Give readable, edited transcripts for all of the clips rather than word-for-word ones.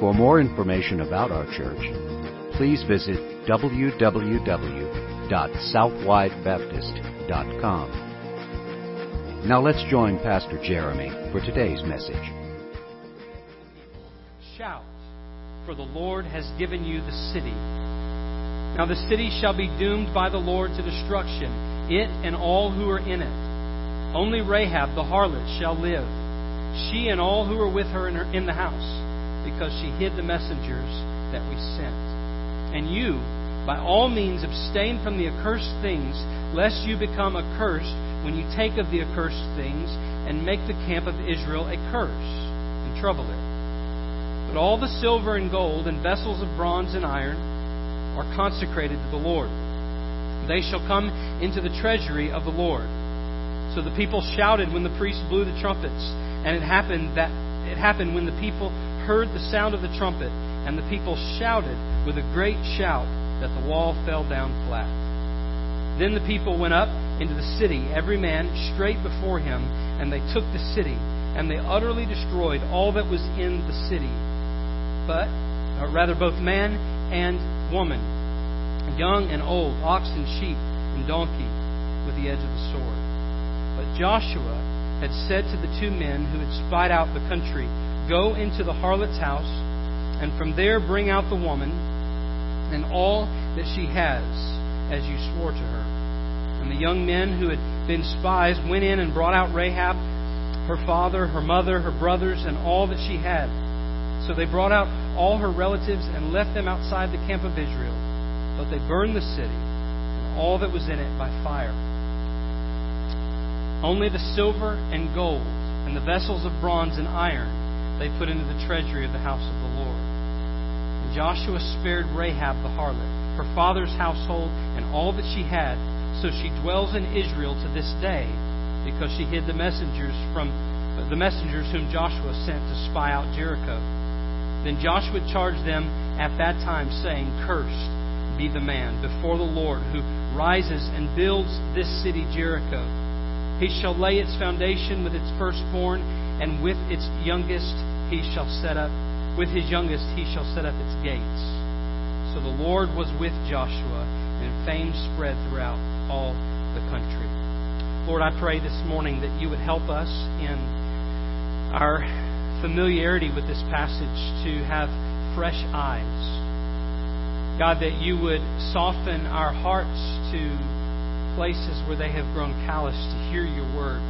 For more information about our church, please visit www.southwidebaptist.com. Now let's join Pastor Jeremy for today's message. Shout, for the Lord has given you the city. Now the city shall be doomed by the Lord to destruction, it and all who are in it. Only Rahab the harlot shall live, she and all who are with her in the house, because she hid the messengers that we sent. And you, by all means, abstain from the accursed things, lest you become accursed when you take of the accursed things, and make the camp of Israel a curse, and trouble it. But all the silver and gold, and vessels of bronze and iron, are consecrated to the Lord. They shall come into the treasury of the Lord. So the people shouted when the priest blew the trumpets, and it happened when the people heard the sound of the trumpet, and the people shouted with a great shout that the wall fell down flat. Then the people went up into the city, every man straight before him, and they took the city, and they utterly destroyed all that was in the city, both man and woman, young and old, ox and sheep and donkey, with the edge of the sword. But Joshua had said to the two men who had spied out the country, "Go into the harlot's house, and from there bring out the woman and all that she has, as you swore to her." And the young men who had been spies went in and brought out Rahab, her father, her mother, her brothers, and all that she had. So they brought out all her relatives and left them outside the camp of Israel. But they burned the city and all that was in it by fire. Only the silver and gold and the vessels of bronze and iron they put into the treasury of the house of the Lord. And Joshua spared Rahab the harlot, her father's household, and all that she had, so she dwells in Israel to this day, because she hid the messengers whom Joshua sent to spy out Jericho. Then Joshua charged them at that time, saying, "Cursed be the man before the Lord who rises and builds this city Jericho. He shall lay its foundation with its firstborn, and with its youngest he shall set up. With his youngest he shall set up its gates." So the Lord was with Joshua, and fame spread throughout all the country. Lord, I pray this morning that you would help us in our familiarity with this passage to have fresh eyes. God, that you would soften our hearts to places where they have grown callous to hear your word.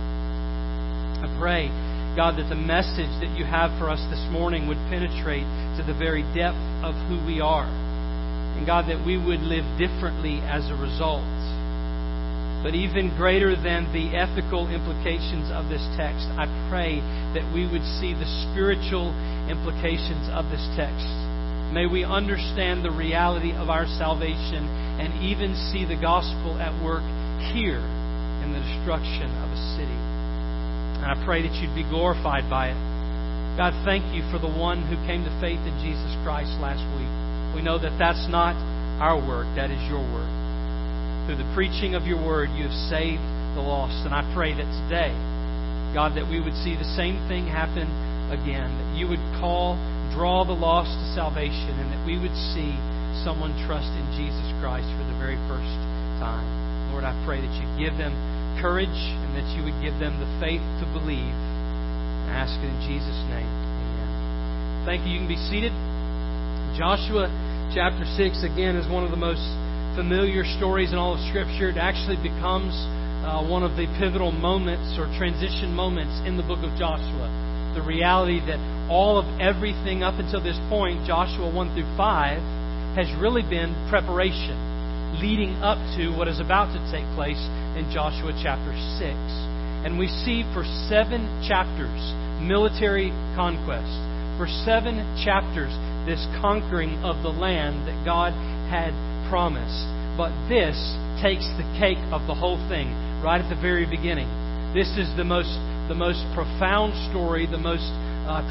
I pray, God, that the message that you have for us this morning would penetrate to the very depth of who we are. And God, that we would live differently as a result. But even greater than the ethical implications of this text, I pray that we would see the spiritual implications of this text. May we understand the reality of our salvation and even see the gospel at work here in the destruction of a city. And I pray that you'd be glorified by it. God, thank you for the one who came to faith in Jesus Christ last week. We know that that's not our work, that is your work. Through the preaching of your word, you have saved the lost. And I pray that today, God, that we would see the same thing happen again, that you would draw the lost to salvation, and that we would see someone trust in Jesus Christ for the very first time. Lord, I pray that you give them courage and that you would give them the faith to believe. I ask it in Jesus' name. Amen. Thank you. You can be seated. Joshua chapter 6, again, is one of the most familiar stories in all of Scripture. It actually becomes one of the pivotal moments or transition moments in the book of Joshua. The reality that all of everything up until this point, Joshua 1 through 5, has really been preparation, leading up to what is about to take place in Joshua chapter 6. And we see for 7 chapters military conquest, for 7 chapters this conquering of the land that God had promised. But this takes the cake of the whole thing right at the very beginning. This is the most profound story, the most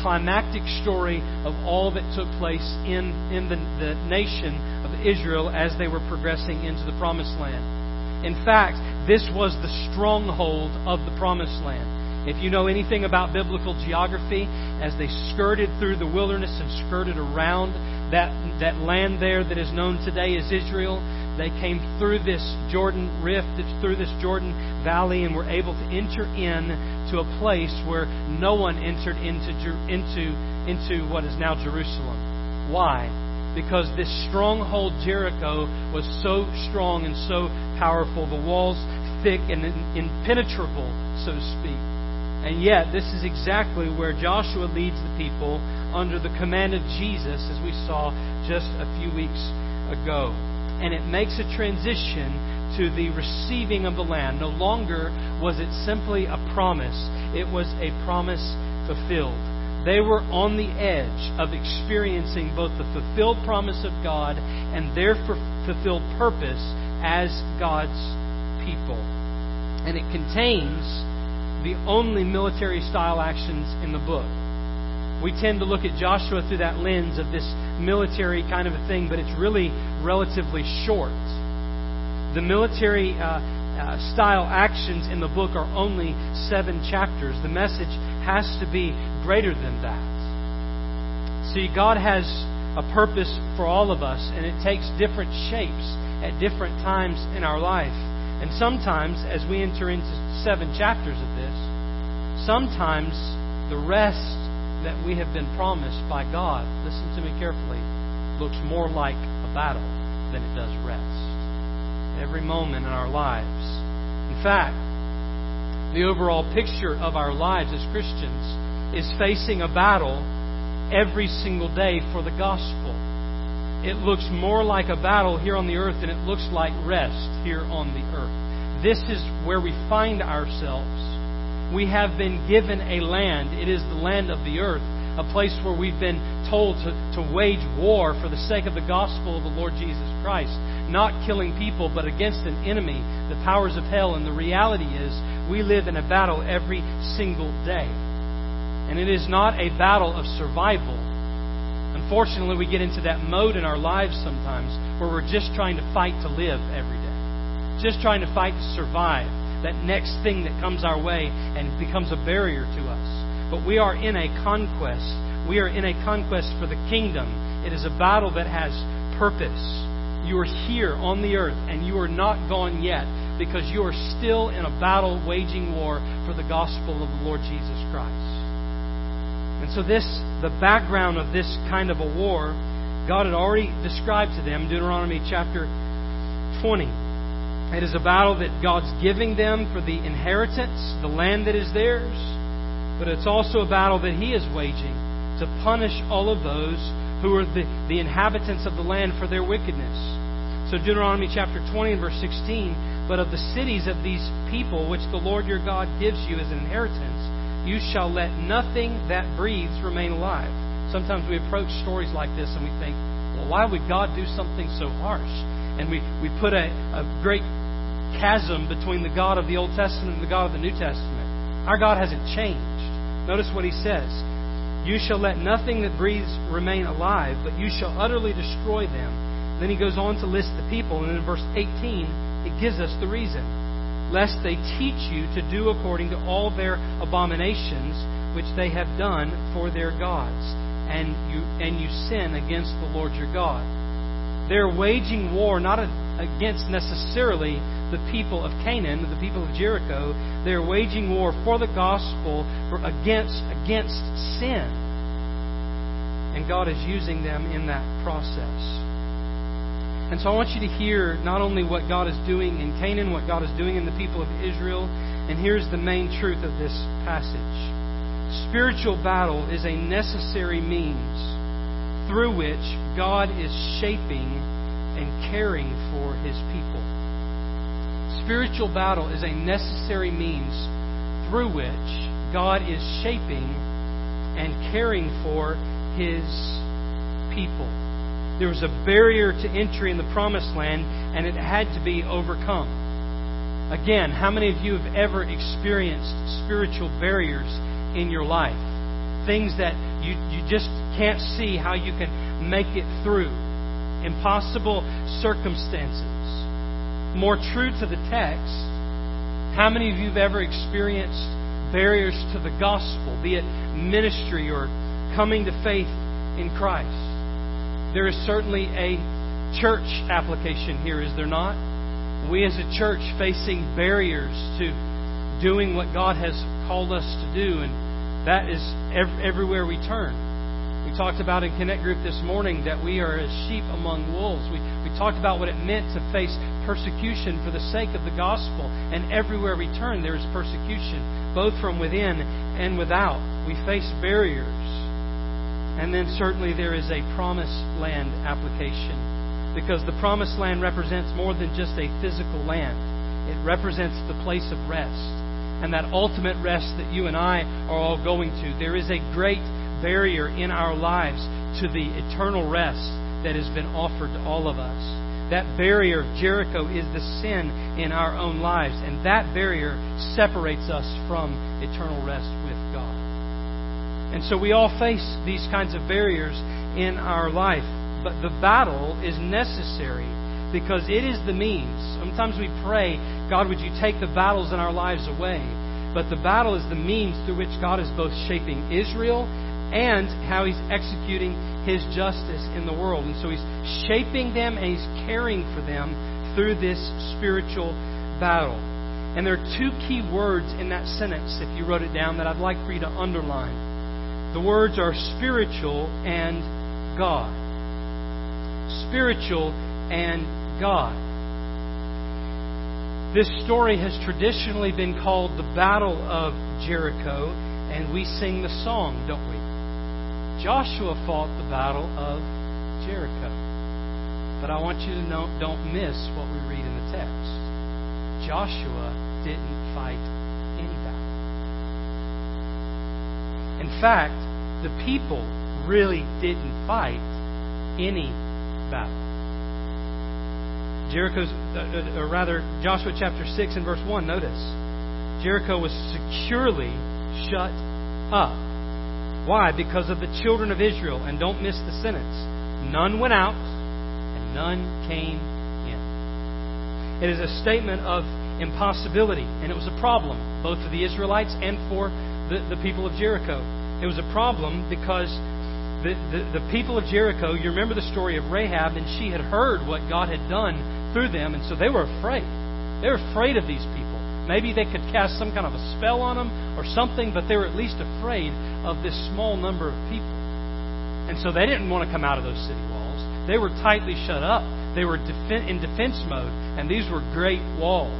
climactic story of all that took place in the nation of Israel as they were progressing into the Promised Land. In fact, this was the stronghold of the Promised Land. If you know anything about biblical geography, as they skirted through the wilderness and skirted around that land there that is known today as Israel, they came through this Jordan rift, through this Jordan valley, and were able to enter in to a place where no one entered into what is now Jerusalem. Why? Because this stronghold Jericho was so strong and so powerful, the walls thick and impenetrable, so to speak. And yet, this is exactly where Joshua leads the people under the command of Jesus, as we saw just a few weeks ago. And it makes a transition to the receiving of the land. No longer was it simply a promise. It was a promise fulfilled. They were on the edge of experiencing both the fulfilled promise of God and their fulfilled purpose as God's people. And it contains the only military-style actions in the book. We tend to look at Joshua through that lens of this military kind of a thing, but it's really relatively short. The military style actions in the book are only 7 chapters. The message has to be greater than that. See, God has a purpose for all of us, and it takes different shapes at different times in our life. And sometimes, as we enter into 7 chapters of this, sometimes the rest that we have been promised by God, listen to me carefully, looks more like a battle than it does rest. Every moment in our lives. In fact, the overall picture of our lives as Christians is facing a battle every single day for the gospel. It looks more like a battle here on the earth than it looks like rest here on the earth. This is where we find ourselves. We have been given a land. It is the land of the earth, a place where we've been told to wage war for the sake of the gospel of the Lord Jesus Christ, not killing people, but against an enemy, the powers of hell. And the reality is we live in a battle every single day. And it is not a battle of survival. Unfortunately, we get into that mode in our lives sometimes where we're just trying to fight to live every day, just trying to fight to survive that next thing that comes our way and becomes a barrier to us. But we are in a conquest. We are in a conquest for the kingdom. It is a battle that has purpose. You are here on the earth and you are not gone yet, because you are still in a battle waging war for the gospel of the Lord Jesus Christ. And so the background of this kind of a war, God had already described to them, Deuteronomy chapter 20. It is a battle that God's giving them for the inheritance, the land that is theirs. But it's also a battle that He is waging to punish all of those who are the inhabitants of the land for their wickedness. So Deuteronomy chapter 20 and verse 16, "But of the cities of these people which the Lord your God gives you as an inheritance, you shall let nothing that breathes remain alive." Sometimes we approach stories like this and we think, well, why would God do something so harsh? And we put a great chasm between the God of the Old Testament and the God of the New Testament. Our God hasn't changed. Notice what He says. "You shall let nothing that breathes remain alive, but you shall utterly destroy them." Then He goes on to list the people. And in verse 18, it gives us the reason. "Lest they teach you to do according to all their abominations, which they have done for their gods, and you sin against the Lord your God." They're waging war not against necessarily the people of Canaan, the people of Jericho. They're waging war for the gospel, against sin. And God is using them in that process. And so I want you to hear not only what God is doing in Canaan, what God is doing in the people of Israel, and here's the main truth of this passage. Spiritual battle is a necessary means through which God is shaping and caring for His people. Spiritual battle is a necessary means through which God is shaping and caring for His people. There was a barrier to entry in the Promised Land, and it had to be overcome. Again, how many of you have ever experienced spiritual barriers in your life? Things that you just can't see how you can make it through. Impossible circumstances. More true to the text, how many of you have ever experienced barriers to the gospel, be it ministry or coming to faith in Christ? There is certainly a church application here, is there not? We as a church facing barriers to doing what God has called us to do, and that is everywhere we turn. We talked about in Connect Group this morning that we are as sheep among wolves. We talked about what it meant to face persecution for the sake of the gospel. And everywhere we turn, there is persecution, both from within and without. We face barriers. And then certainly there is a promised land application, because the promised land represents more than just a physical land. It represents the place of rest, and that ultimate rest that you and I are all going to. There is a great barrier in our lives to the eternal rest that has been offered to all of us. That barrier of Jericho is the sin in our own lives, and that barrier separates us from eternal rest with God. And so we all face these kinds of barriers in our life, but the battle is necessary, because it is the means. Sometimes we pray, God, would you take the battles in our lives away? But the battle is the means through which God is both shaping Israel and how He's executing His justice in the world. And so He's shaping them and He's caring for them through this spiritual battle. And there are two key words in that sentence, if you wrote it down, that I'd like for you to underline. The words are spiritual and God. Spiritual and God. This story has traditionally been called the Battle of Jericho, and we sing the song, don't we? Joshua fought the Battle of Jericho. But I want you to know, don't miss what we read in the text. Joshua didn't fight any battle. In fact, the people really didn't fight any battle. Joshua chapter 6 and verse 1, notice. Jericho was securely shut up. Why? Because of the children of Israel. And don't miss the sentence. None went out and none came in. It is a statement of impossibility. And it was a problem, both for the Israelites and for the people of Jericho. It was a problem because the people of Jericho, you remember the story of Rahab, and she had heard what God had done through them, and so they were afraid. They were afraid of these people. Maybe they could cast some kind of a spell on them or something, but they were at least afraid of this small number of people. And so they didn't want to come out of those city walls. They were tightly shut up. They were in defense mode, and these were great walls.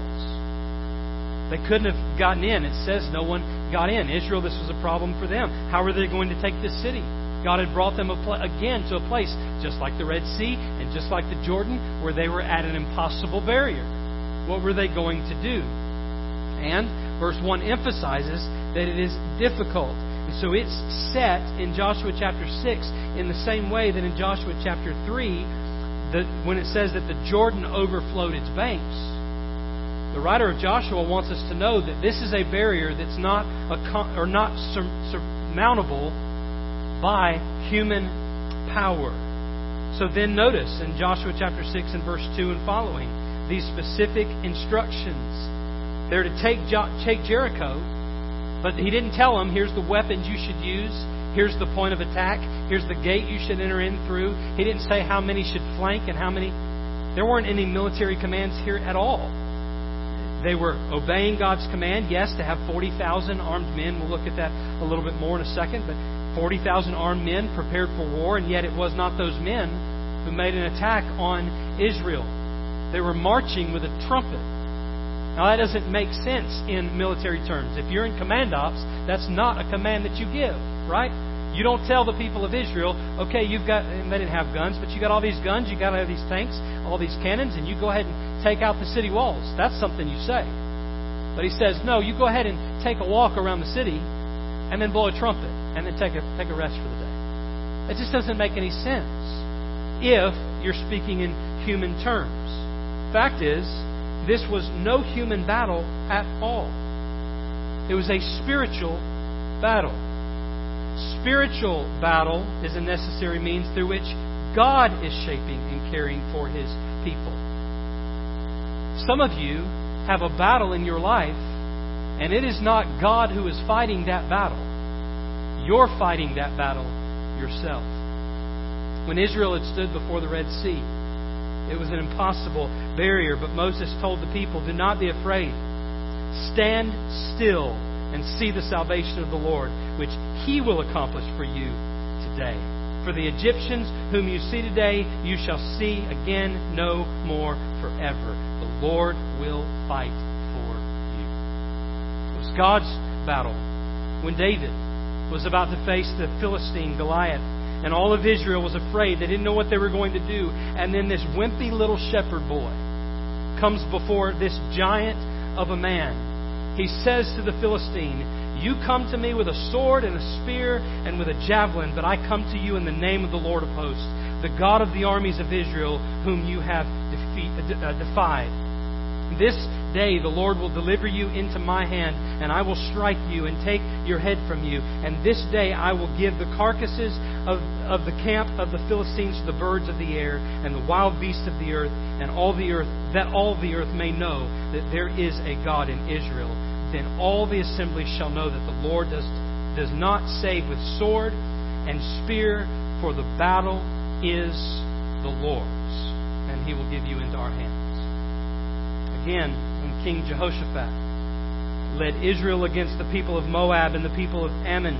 They couldn't have gotten in. It says no one got in. Israel, this was a problem for them. How were they going to take this city? God had brought them again to a place just like the Red Sea and just like the Jordan, where they were at an impossible barrier. What were they going to do? And verse 1 emphasizes that it is difficult. And so it's set in Joshua chapter 6 in the same way that in Joshua chapter 3, when it says that the Jordan overflowed its banks. The writer of Joshua wants us to know that this is a barrier that's not surmountable by human power. So then notice in Joshua chapter 6 and verse 2 and following, these specific instructions. They're to take Jericho, but he didn't tell them, here's the weapons you should use, here's the point of attack, here's the gate you should enter in through. He didn't say how many should flank and how many. There weren't any military commands here at all. They were obeying God's command, yes, to have 40,000 armed men. We'll look at that a little bit more in a second, but 40,000 armed men prepared for war, and yet it was not those men who made an attack on Israel. They were marching with a trumpet. Now that doesn't make sense in military terms. If you're in command ops, that's not a command that you give, right? You don't tell the people of Israel, okay, you've got, and they didn't have guns, but you got all these guns, you got to have these tanks, all these cannons, and you go ahead and take out the city walls. That's something you say. But he says, no, you go ahead and take a walk around the city, and then blow a trumpet, and then take a rest for the day. That just doesn't make any sense if you're speaking in human terms. Fact is, this was no human battle at all. It was a spiritual battle. Spiritual battle is a necessary means through which God is shaping and caring for His people. Some of you have a battle in your life, and it is not God who is fighting that battle. You're fighting that battle yourself. When Israel had stood before the Red Sea, it was an impossible barrier, but Moses told the people, "Do not be afraid. Stand still and see the salvation of the Lord, which He will accomplish for you today. For the Egyptians whom you see today, you shall see again no more forever. The Lord will fight for you." It was God's battle. When David was about to face the Philistine Goliath, and all of Israel was afraid. They didn't know what they were going to do. And then this wimpy little shepherd boy comes before this giant of a man. He says to the Philistine, "You come to me with a sword and a spear and with a javelin, but I come to you in the name of the Lord of hosts, the God of the armies of Israel, whom you have defied. This day the Lord will deliver you into my hand, and I will strike you and take your head from you. And this day I will give the carcasses of the camp of the Philistines to the birds of the air and the wild beasts of the earth, and all the earth, that all the earth may know that there is a God in Israel. Then all the assembly shall know that the Lord does not save with sword and spear, for the battle is the Lord's, and He will give you into our hands." Again, when King Jehoshaphat led Israel against the people of Moab and the people of Ammon,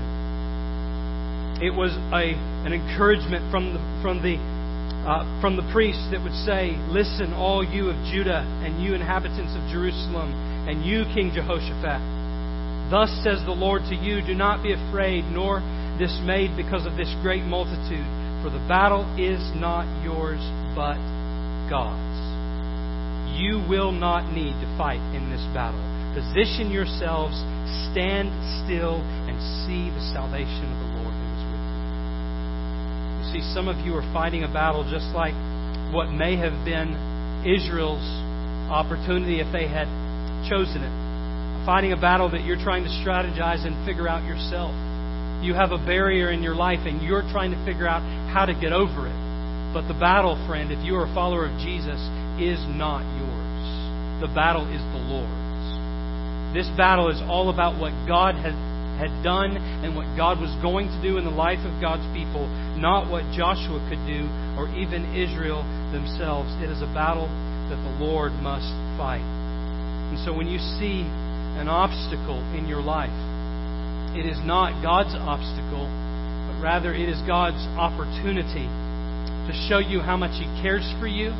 it was an encouragement from the priests that would say, "Listen, all you of Judah and you inhabitants of Jerusalem, and you, King Jehoshaphat, thus says the Lord to you, do not be afraid nor dismayed because of this great multitude, for the battle is not yours but God's. You will not need to fight in this battle. Position yourselves, stand still, and see the salvation of the Lord who is with you." You see, some of you are fighting a battle just like what may have been Israel's opportunity if they had chosen it. Fighting a battle that you're trying to strategize and figure out yourself. You have a barrier in your life and you're trying to figure out how to get over it. But the battle, friend, if you are a follower of Jesus, is not yours. The battle is the Lord's. This battle is all about what God had done and what God was going to do in the life of God's people, not what Joshua could do or even Israel themselves. It is a battle that the Lord must fight. And so when you see an obstacle in your life, it is not God's obstacle, but rather it is God's opportunity to show you how much He cares for you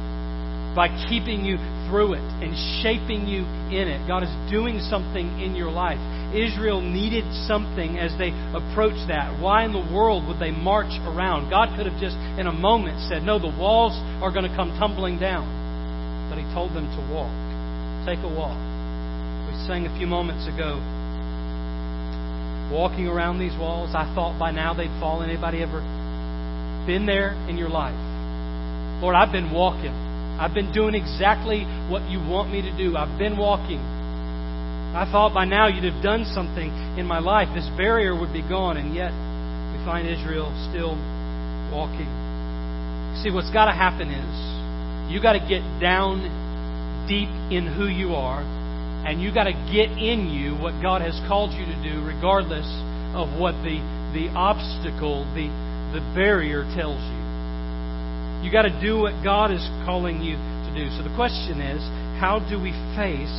by keeping you through it and shaping you in it. God is doing something in your life. Israel needed something as they approached that. Why in the world would they march around? God could have just in a moment said, "No, the walls are going to come tumbling down." But He told them to walk. Take a walk. We sang a few moments ago, walking around these walls. I thought by now they'd fall. Anybody ever been there in your life? Lord, I've been walking. I've been doing exactly what you want me to do. I've been walking. I thought by now you'd have done something in my life. This barrier would be gone. And yet we find Israel still walking. See, what's got to happen is you got to get down deep in who you are, and you got to get in you what God has called you to do, regardless of what the obstacle, the barrier tells you. You got to do what God is calling you to do. So the question is, how do we face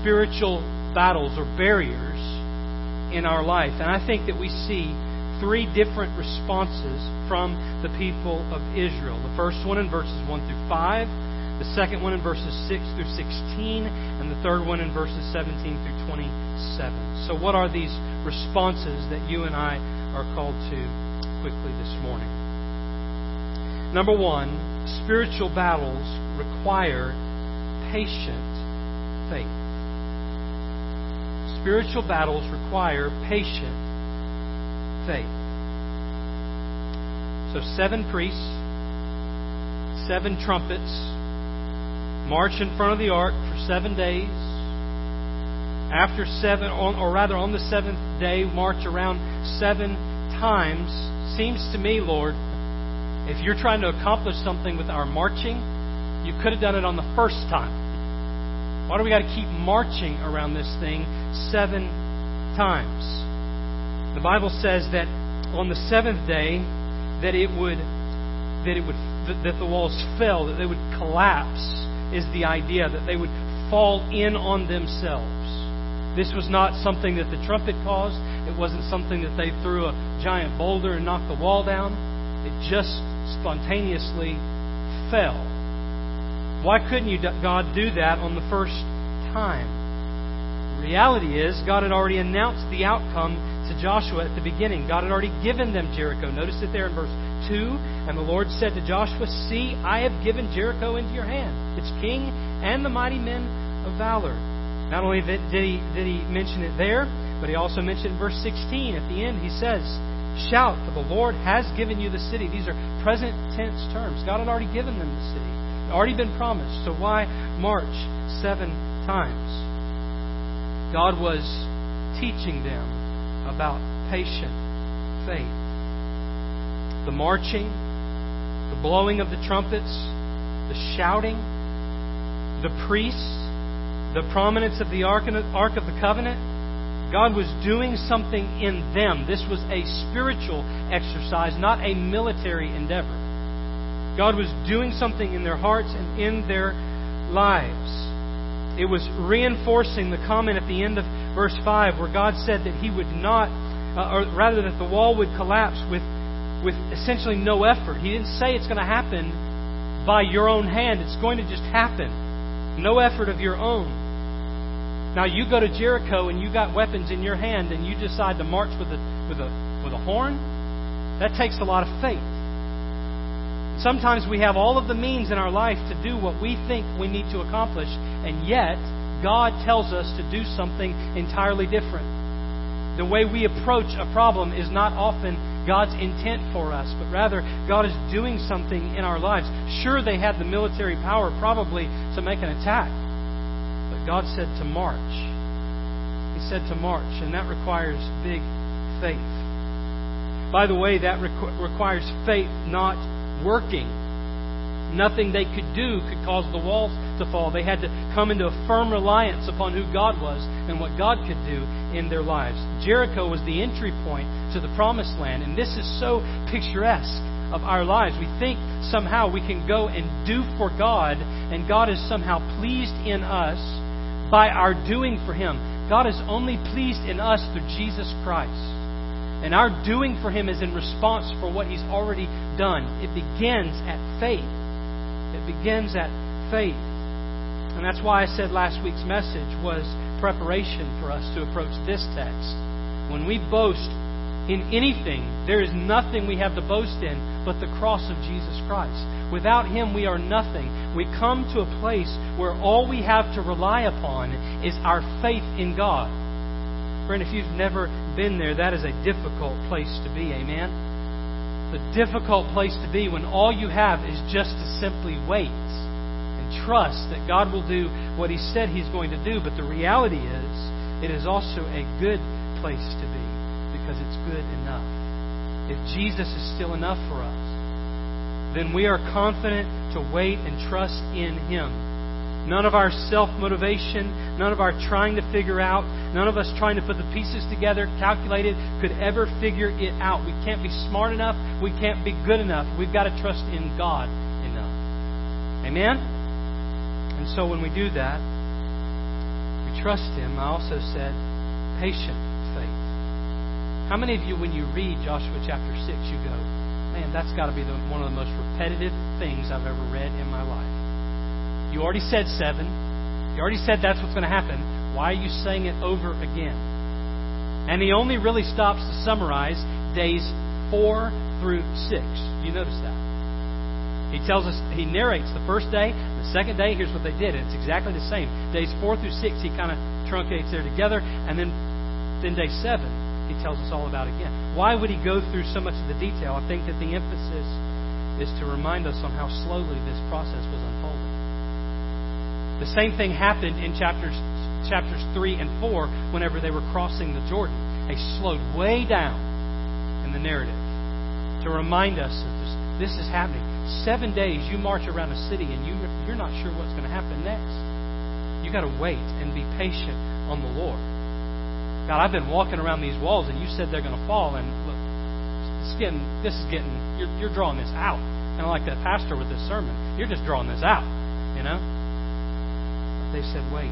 spiritual battles or barriers in our life? And I think that we see three different responses from the people of Israel. The first one in verses 1 through 5. The second one in verses 6 through 16, and the third one in verses 17 through 27. So what are these responses that you and I are called to quickly this morning? Number one, spiritual battles require patient faith. Spiritual battles require patient faith. So 7 priests, 7 trumpets, march in front of the ark for 7 days. After seven, on the 7th day, march around 7 times. Seems to me, Lord, if you're trying to accomplish something with our marching, you could have done it on the first time. Why do we got to keep marching around this thing 7 times? The Bible says that on the 7th day, that the walls fell, that they would collapse, is the idea that they would fall in on themselves. This was not something that the trumpet caused. It wasn't something that they threw a giant boulder and knocked the wall down. It just spontaneously fell. Why couldn't you, God, do that on the first time? The reality is, God had already announced the outcome to Joshua at the beginning. God had already given them Jericho. Notice it there in verse 2. And the Lord said to Joshua, "See, I have given Jericho into your hand, its king and the mighty men of valor." Not only did he mention it there, but he also mentioned in verse 16. At the end, he says, "Shout, for the Lord has given you the city." These are present tense terms. God had already given them the city. It had already been promised. So why march 7 times? God was teaching them about patient faith. The marching, the blowing of the trumpets, the shouting, the priests, the prominence of the Ark of the Covenant. God was doing something in them. This was a spiritual exercise, not a military endeavor. God was doing something in their hearts and in their lives. It was reinforcing the comment at the end of verse 5 where God said that he would not, that the wall would collapse with essentially no effort. He didn't say it's going to happen by your own hand. It's going to just happen. No effort of your own. Now you go to Jericho and you got weapons in your hand and you decide to march with a horn? That takes a lot of faith. Sometimes we have all of the means in our life to do what we think we need to accomplish, and yet God tells us to do something entirely different. The way we approach a problem is not often God's intent for us, but rather God is doing something in our lives. Sure, they had the military power probably to make an attack, but God said to march. He said to march, and that requires big faith. By the way, that requires faith not working. Nothing they could do could cause the walls to fall. They had to come into a firm reliance upon who God was and what God could do in their lives. Jericho was the entry point to the promised land, and this is so picturesque of our lives. We think somehow we can go and do for God, and God is somehow pleased in us by our doing for him. God is only pleased in us through Jesus Christ. And our doing for him is in response for what he's already done. It begins at faith. It begins at faith. And that's why I said last week's message was preparation for us to approach this text. When we boast in anything, there is nothing we have to boast in but the cross of Jesus Christ. Without him, we are nothing. We come to a place where all we have to rely upon is our faith in God. Friend, if you've never been there, that is a difficult place to be, amen? It's a difficult place to be when all you have is just to simply wait and trust that God will do what he said he's going to do. But the reality is, it is also a good place to be because it's good enough. If Jesus is still enough for us, then we are confident to wait and trust in him. None of our self-motivation, none of our trying to figure out, none of us trying to put the pieces together, calculated, could ever figure it out. We can't be smart enough. We can't be good enough. We've got to trust in God enough. Amen? And so when we do that, we trust him. I also said patient faith. How many of you, when you read Joshua chapter 6, you go, man, that's got to be one of the most repetitive things I've ever read in my life. You already said 7. You already said that's what's going to happen. Why are you saying it over again? And he only really stops to summarize days 4 through 6. You notice that. He tells us, he narrates the first day, the second day, here's what they did. And it's exactly the same. Days 4 through 6, he kind of truncates there together. And then day 7. he tells us all about again. Why would he go through so much of the detail? I think that the emphasis is to remind us on how slowly this process was unfolding. The same thing happened in chapters 3 and 4 whenever they were crossing the Jordan. They slowed way down in the narrative to remind us that this is happening. 7 days you march around a city and you're not sure what's going to happen next. You've got to wait and be patient on the Lord. God, I've been walking around these walls and you said they're going to fall, and look, you're drawing this out. Kind of like that pastor with this sermon. You're just drawing this out, you know? But they said, wait.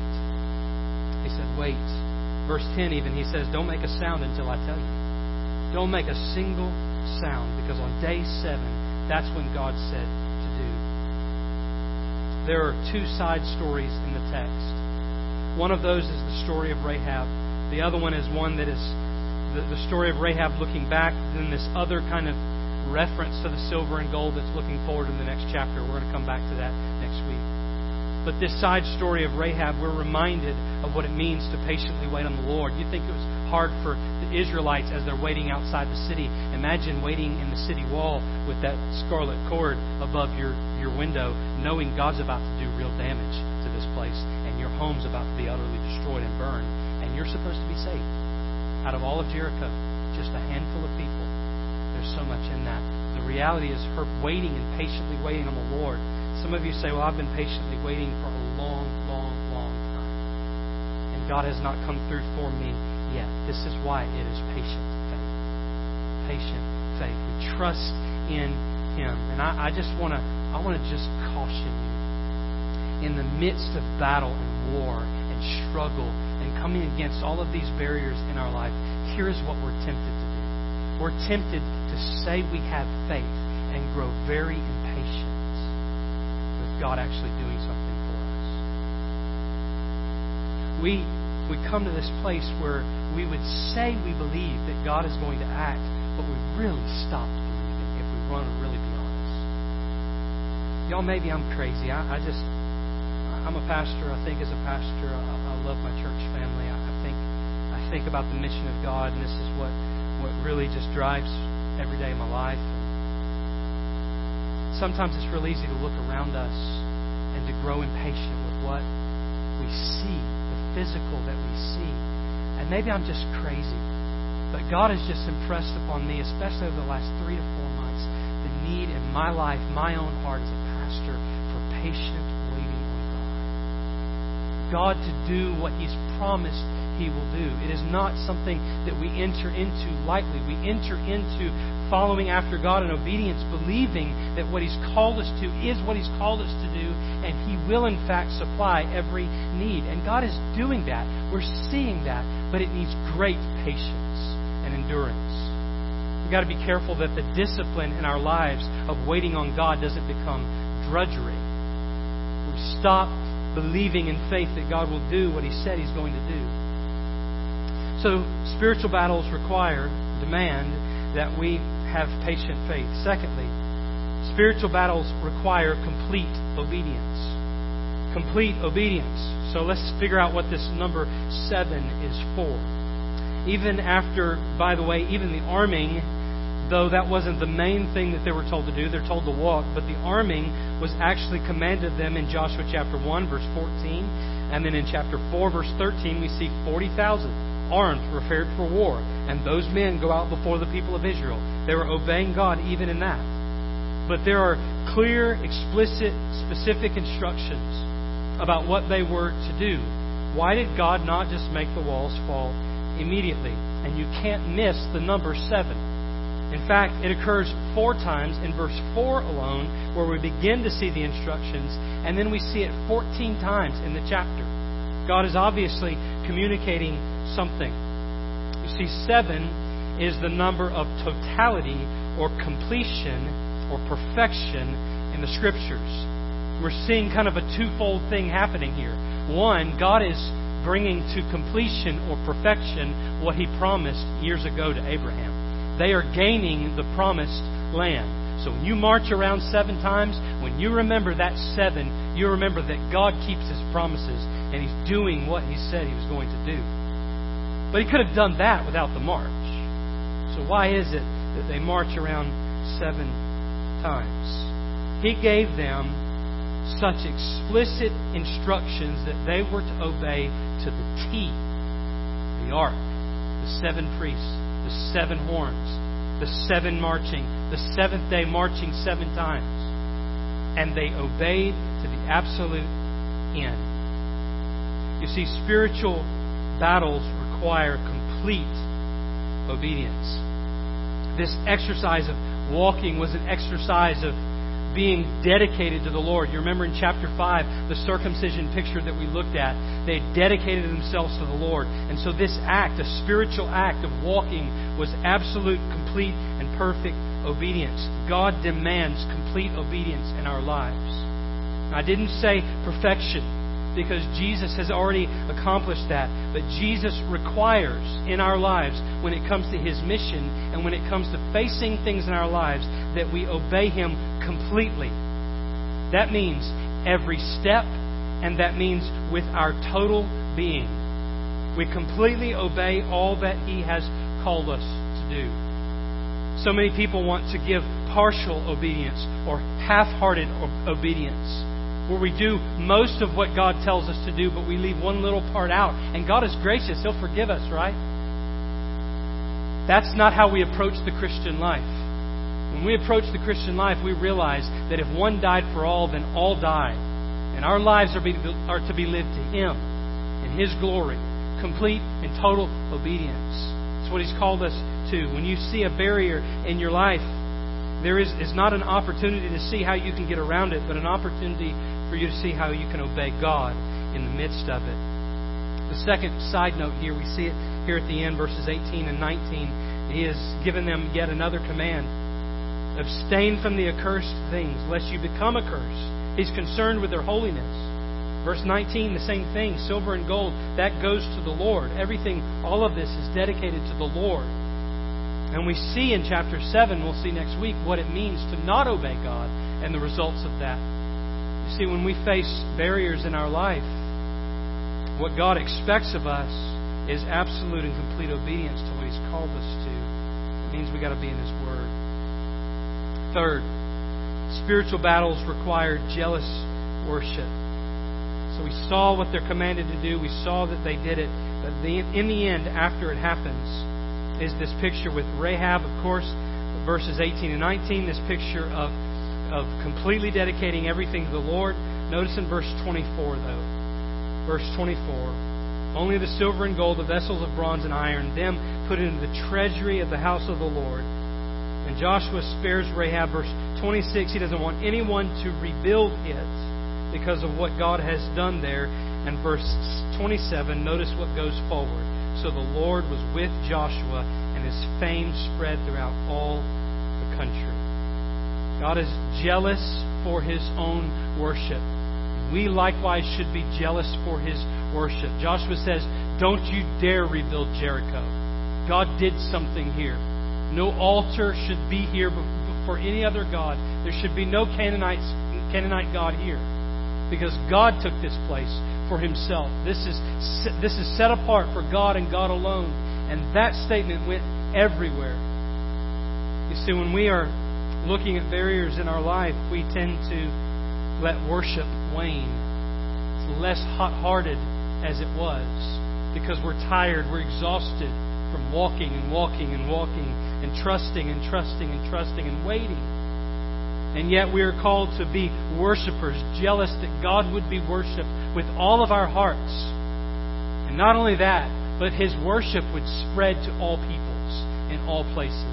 He said, wait. Verse 10 even, he says, don't make a sound until I tell you. Don't make a single sound, because on day 7, that's when God said to do. There are two side stories in the text. One of those is the story of Rahab. The other one is one that is the story of Rahab looking back, then this other kind of reference to the silver and gold that's looking forward in the next chapter. We're going to come back to that next week. But this side story of Rahab, we're reminded of what it means to patiently wait on the Lord. You think it was hard for the Israelites as they're waiting outside the city. Imagine waiting in the city wall with that scarlet cord above your window, knowing God's about to do real damage to this place, and your home's about to be utterly destroyed and burned. And you're supposed to be saved. Out of all of Jericho, just a handful of people. There's so much in that. The reality is her waiting and patiently waiting on the Lord. Some of you say, well, I've been patiently waiting for a long, long, long time, and God has not come through for me yet. This is why it is patient faith. Patient faith. We trust in Him. And I want to just caution you. In the midst of battle and war and struggle and coming against all of these barriers in our life, here is what we're tempted to do. We're tempted to say we have faith and grow very impatient with God actually doing something for us. We come to this place where we would say we believe that God is going to act, but we really stop believing if we want to really be honest. Y'all, maybe I'm crazy. I'm a pastor. I think as a pastor, I love my church family. I think about the mission of God, and this is what really just drives every day of my life. And sometimes it's real easy to look around us and to grow impatient with what we see, physical that we see. And maybe I'm just crazy, but God has just impressed upon me, especially over the last 3 to 4 months, the need in my life, my own heart as a pastor, for patient waiting on God to do what He's promised He will do. It is not something that we enter into lightly. We enter into following after God in obedience, believing that what He's called us to is what He's called us to do, and He will in fact supply every need. And God is doing that. We're seeing that, but it needs great patience and endurance. We've got to be careful that the discipline in our lives of waiting on God doesn't become drudgery. We stop believing in faith that God will do what He said He's going to do. So spiritual battles demand that we have patient faith. Secondly, spiritual battles require complete obedience. Complete obedience. So let's figure out what this number 7 is for. Even after, by the way, even the arming, though that wasn't the main thing that they were told to do, they're told to walk, but the arming was actually commanded them in Joshua chapter 1, verse 14, and then in chapter 4, verse 13, we see 40,000. Armed, prepared for war, and those men go out before the people of Israel. They were obeying God even in that. But there are clear, explicit, specific instructions about what they were to do. Why did God not just make the walls fall immediately? And you can't miss the number 7. In fact, it occurs 4 times in verse 4 alone, where we begin to see the instructions, and then we see it 14 times in the chapter. God is obviously communicating something. You see, 7 is the number of totality or completion or perfection in the Scriptures. We're seeing kind of a twofold thing happening here. One, God is bringing to completion or perfection what He promised years ago to Abraham. They are gaining the promised land. So when you march around 7 times, when you remember that 7, you remember that God keeps His promises and He's doing what He said He was going to do. But He could have done that without the march. So why is it that they march around 7 times? He gave them such explicit instructions that they were to obey to the T. The ark, the 7 priests, the 7 horns, the 7 marching, the 7th day marching 7 times. And they obeyed to the absolute end. You see, spiritual battles require complete obedience. This exercise of walking was an exercise of being dedicated to the Lord. You remember in chapter 5, the circumcision picture that we looked at. They dedicated themselves to the Lord. And so this act, a spiritual act of walking, was absolute, complete, and perfect obedience. God demands complete obedience in our lives. Now, I didn't say perfection, because Jesus has already accomplished that. But Jesus requires in our lives, when it comes to His mission and when it comes to facing things in our lives, that we obey Him completely. That means every step, and that means with our total being. We completely obey all that He has called us to do. So many people want to give partial obedience or half-hearted obedience, where we do most of what God tells us to do, but we leave one little part out. And God is gracious. He'll forgive us, right? That's not how we approach the Christian life. When we approach the Christian life, we realize that if one died for all, then all died. And our lives are to be lived to Him in His glory. Complete and total obedience. That's what He's called us to. When you see a barrier in your life, there is not an opportunity to see how you can get around it, but an opportunity for you to see how you can obey God in the midst of it. The second side note here, we see it here at the end, verses 18 and 19. He has given them yet another command. Abstain from the accursed things, lest you become accursed. He's concerned with their holiness. Verse 19, the same thing. Silver and gold, that goes to the Lord. Everything, all of this is dedicated to the Lord. And we see in chapter 7, we'll see next week, what it means to not obey God and the results of that. You see, when we face barriers in our life, what God expects of us is absolute and complete obedience to what He's called us to. It means we've got to be in His Word. Third, spiritual battles require jealous worship. So we saw what they're commanded to do. We saw that they did it. But in the end, after it happens, is this picture with Rahab, of course, verses 18 and 19, this picture of completely dedicating everything to the Lord. Notice in verse 24, though. Verse 24, only the silver and gold, the vessels of bronze and iron, them put into the treasury of the house of the Lord. And Joshua spares Rahab. Verse 26, he doesn't want anyone to rebuild it because of what God has done there. And verse 27, notice what goes forward. So the Lord was with Joshua, and his fame spread throughout all the country. God is jealous for His own worship. We likewise should be jealous for His worship. Joshua says, don't you dare rebuild Jericho. God did something here. No altar should be here for any other god. There should be no Canaanite god here, because God took this place for Himself. This is set apart for God and God alone. And that statement went everywhere. You see, when we are looking at barriers in our life, we tend to let worship wane. It's less hot-hearted as it was, because we're tired, we're exhausted from walking and walking and walking and trusting and trusting and trusting and waiting. And yet we are called to be worshipers, jealous that God would be worshipped with all of our hearts. And not only that, but His worship would spread to all peoples in all places.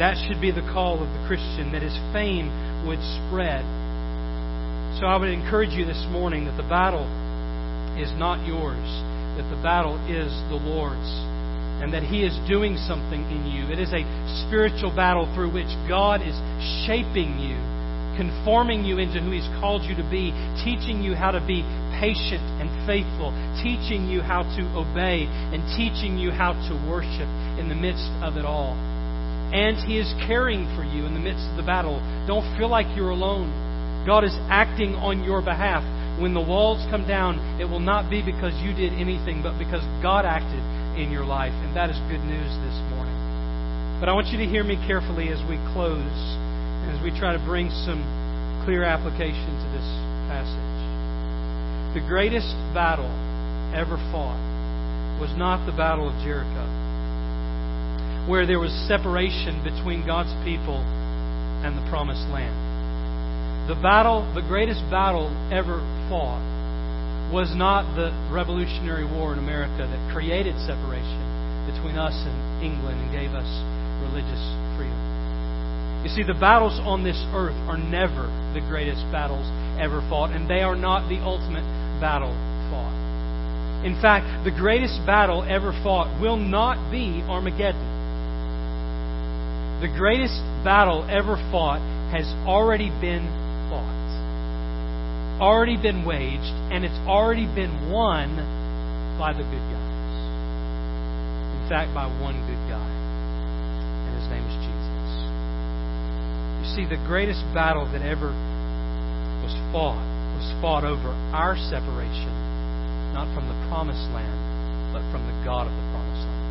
That should be the call of the Christian, that His fame would spread. So I would encourage you this morning that the battle is not yours, that the battle is the Lord's, and that He is doing something in you. It is a spiritual battle through which God is shaping you, conforming you into who He's called you to be, teaching you how to be patient and faithful, teaching you how to obey, and teaching you how to worship in the midst of it all. And He is caring for you in the midst of the battle. Don't feel like you're alone. God is acting on your behalf. When the walls come down, it will not be because you did anything, but because God acted in your life. And that is good news this morning. But I want you to hear me carefully as we close, and as we try to bring some clear application to this passage. The greatest battle ever fought was not the Battle of Jericho, where there was separation between God's people and the Promised Land. The greatest battle ever fought was not the Revolutionary War in America that created separation between us and England and gave us religious freedom. You see, the battles on this earth are never the greatest battles ever fought, and they are not the ultimate battle fought. In fact, the greatest battle ever fought will not be Armageddon. The greatest battle ever fought has already been fought, already been waged, and it's already been won by the good guys. In fact, by one good guy, and his name is Jesus. You see, the greatest battle that ever was fought over our separation, not from the Promised Land, but from the God of the Promised Land.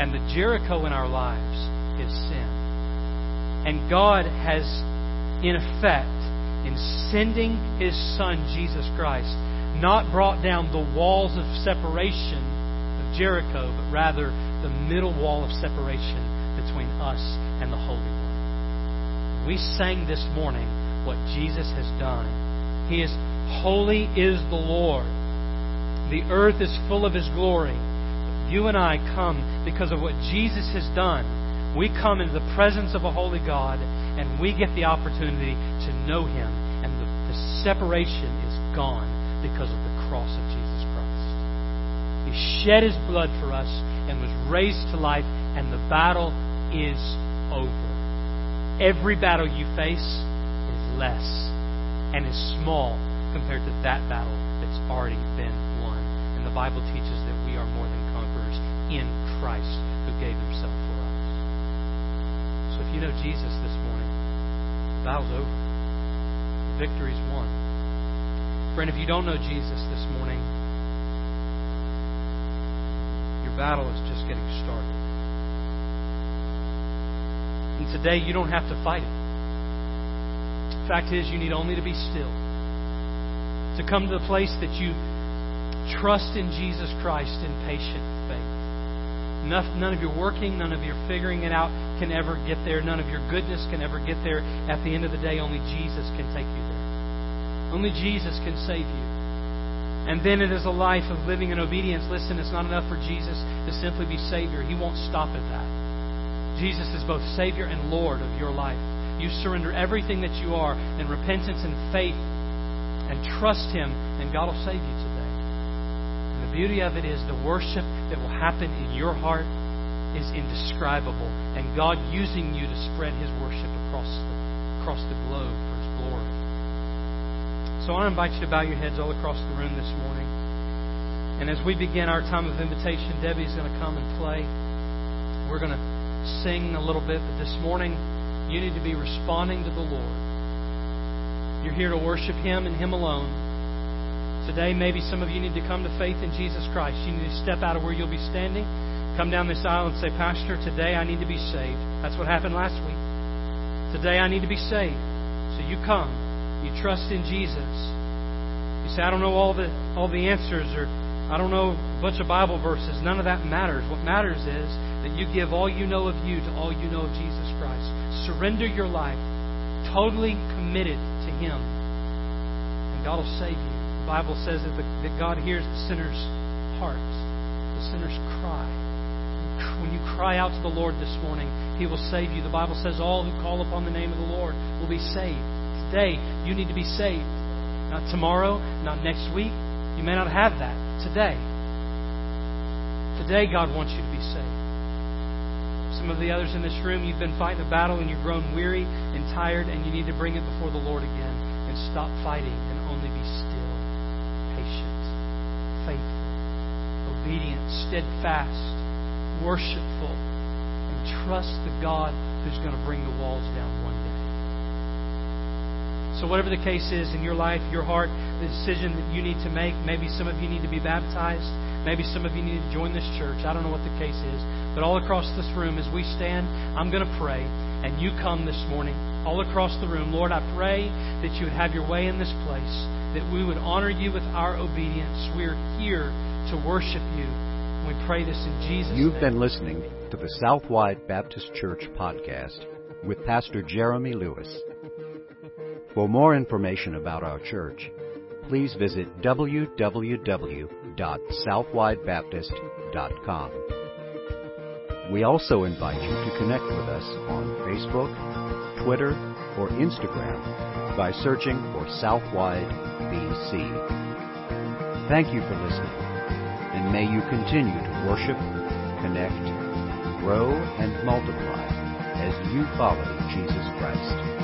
And the Jericho in our lives is sin. And God has, in effect, in sending His Son, Jesus Christ, not brought down the walls of separation of Jericho, but rather the middle wall of separation between us and the Holy One. We sang this morning what Jesus has done. He is holy is the Lord. The earth is full of His glory. You and I come because of what Jesus has done. We come into the presence of a holy God, and we get the opportunity to know Him. And the separation is gone because of the cross of Jesus Christ. He shed His blood for us and was raised to life, and the battle is over. Every battle you face is less and is small compared to that battle that's already been won. And the Bible teaches that we are more than conquerors in Christ who gave Himself for us. So if you know Jesus this morning, the battle's over. The victory's won. Friend, if you don't know Jesus this morning, your battle is just getting started. And today you don't have to fight it. The fact is, you need only to be still. To come to the place that you trust in Jesus Christ in patient faith. None of your working, none of your figuring it out can ever get there. None of your goodness can ever get there. At the end of the day, only Jesus can take you there. Only Jesus can save you. And then it is a life of living in obedience. Listen, it's not enough for Jesus to simply be Savior. He won't stop at that. Jesus is both Savior and Lord of your life. You surrender everything that you are in repentance and faith and trust Him, and God will save you today. And the beauty of it is the worship that will happen in your heart is indescribable, and God using you to spread His worship across the globe for His glory. So I invite you to bow your heads all across the room this morning. And as we begin our time of invitation, Debbie's going to come and play. We're going to sing a little bit, but this morning you need to be responding to the Lord. You're here to worship Him and Him alone. Today, maybe some of you need to come to faith in Jesus Christ. You need to step out of where you'll be standing. Come down this aisle and say, Pastor, today I need to be saved. That's what happened last week. Today I need to be saved. So you come. You trust in Jesus. You say, I don't know all the answers, or I don't know a bunch of Bible verses. None of that matters. What matters is that you give all you know of you to all you know of Jesus Christ. Surrender your life. Totally committed to Him. And God will save you. The Bible says that God hears the sinner's heart. The sinner's cry. When you cry out to the Lord this morning, He will save you. The Bible says all who call upon the name of the Lord will be saved. Today, you need to be saved. Not tomorrow, not next week. You may not have that. Today. Today, God wants you to be saved. Some of the others in this room, you've been fighting a battle and you've grown weary and tired, and you need to bring it before the Lord again and stop fighting and only be still, patient, faithful, obedient, steadfast, worshipful, and trust the God who's going to bring the walls down one day. So whatever the case is in your life, your heart, the decision that you need to make, maybe some of you need to be baptized. Maybe some of you need to join this church. I don't know what the case is. But all across this room, as we stand, I'm going to pray. And you come this morning, all across the room. Lord, I pray that you would have your way in this place, that we would honor you with our obedience. We're here to worship you. We pray this in Jesus' name. You've been listening to the Southwide Baptist Church podcast with Pastor Jeremy Lewis. For more information about our church, please visit www.southwidebaptist.com. We also invite you to connect with us on Facebook, Twitter, or Instagram by searching for Southwide BC. Thank you for listening, and may you continue to worship, connect, grow, and multiply as you follow Jesus Christ.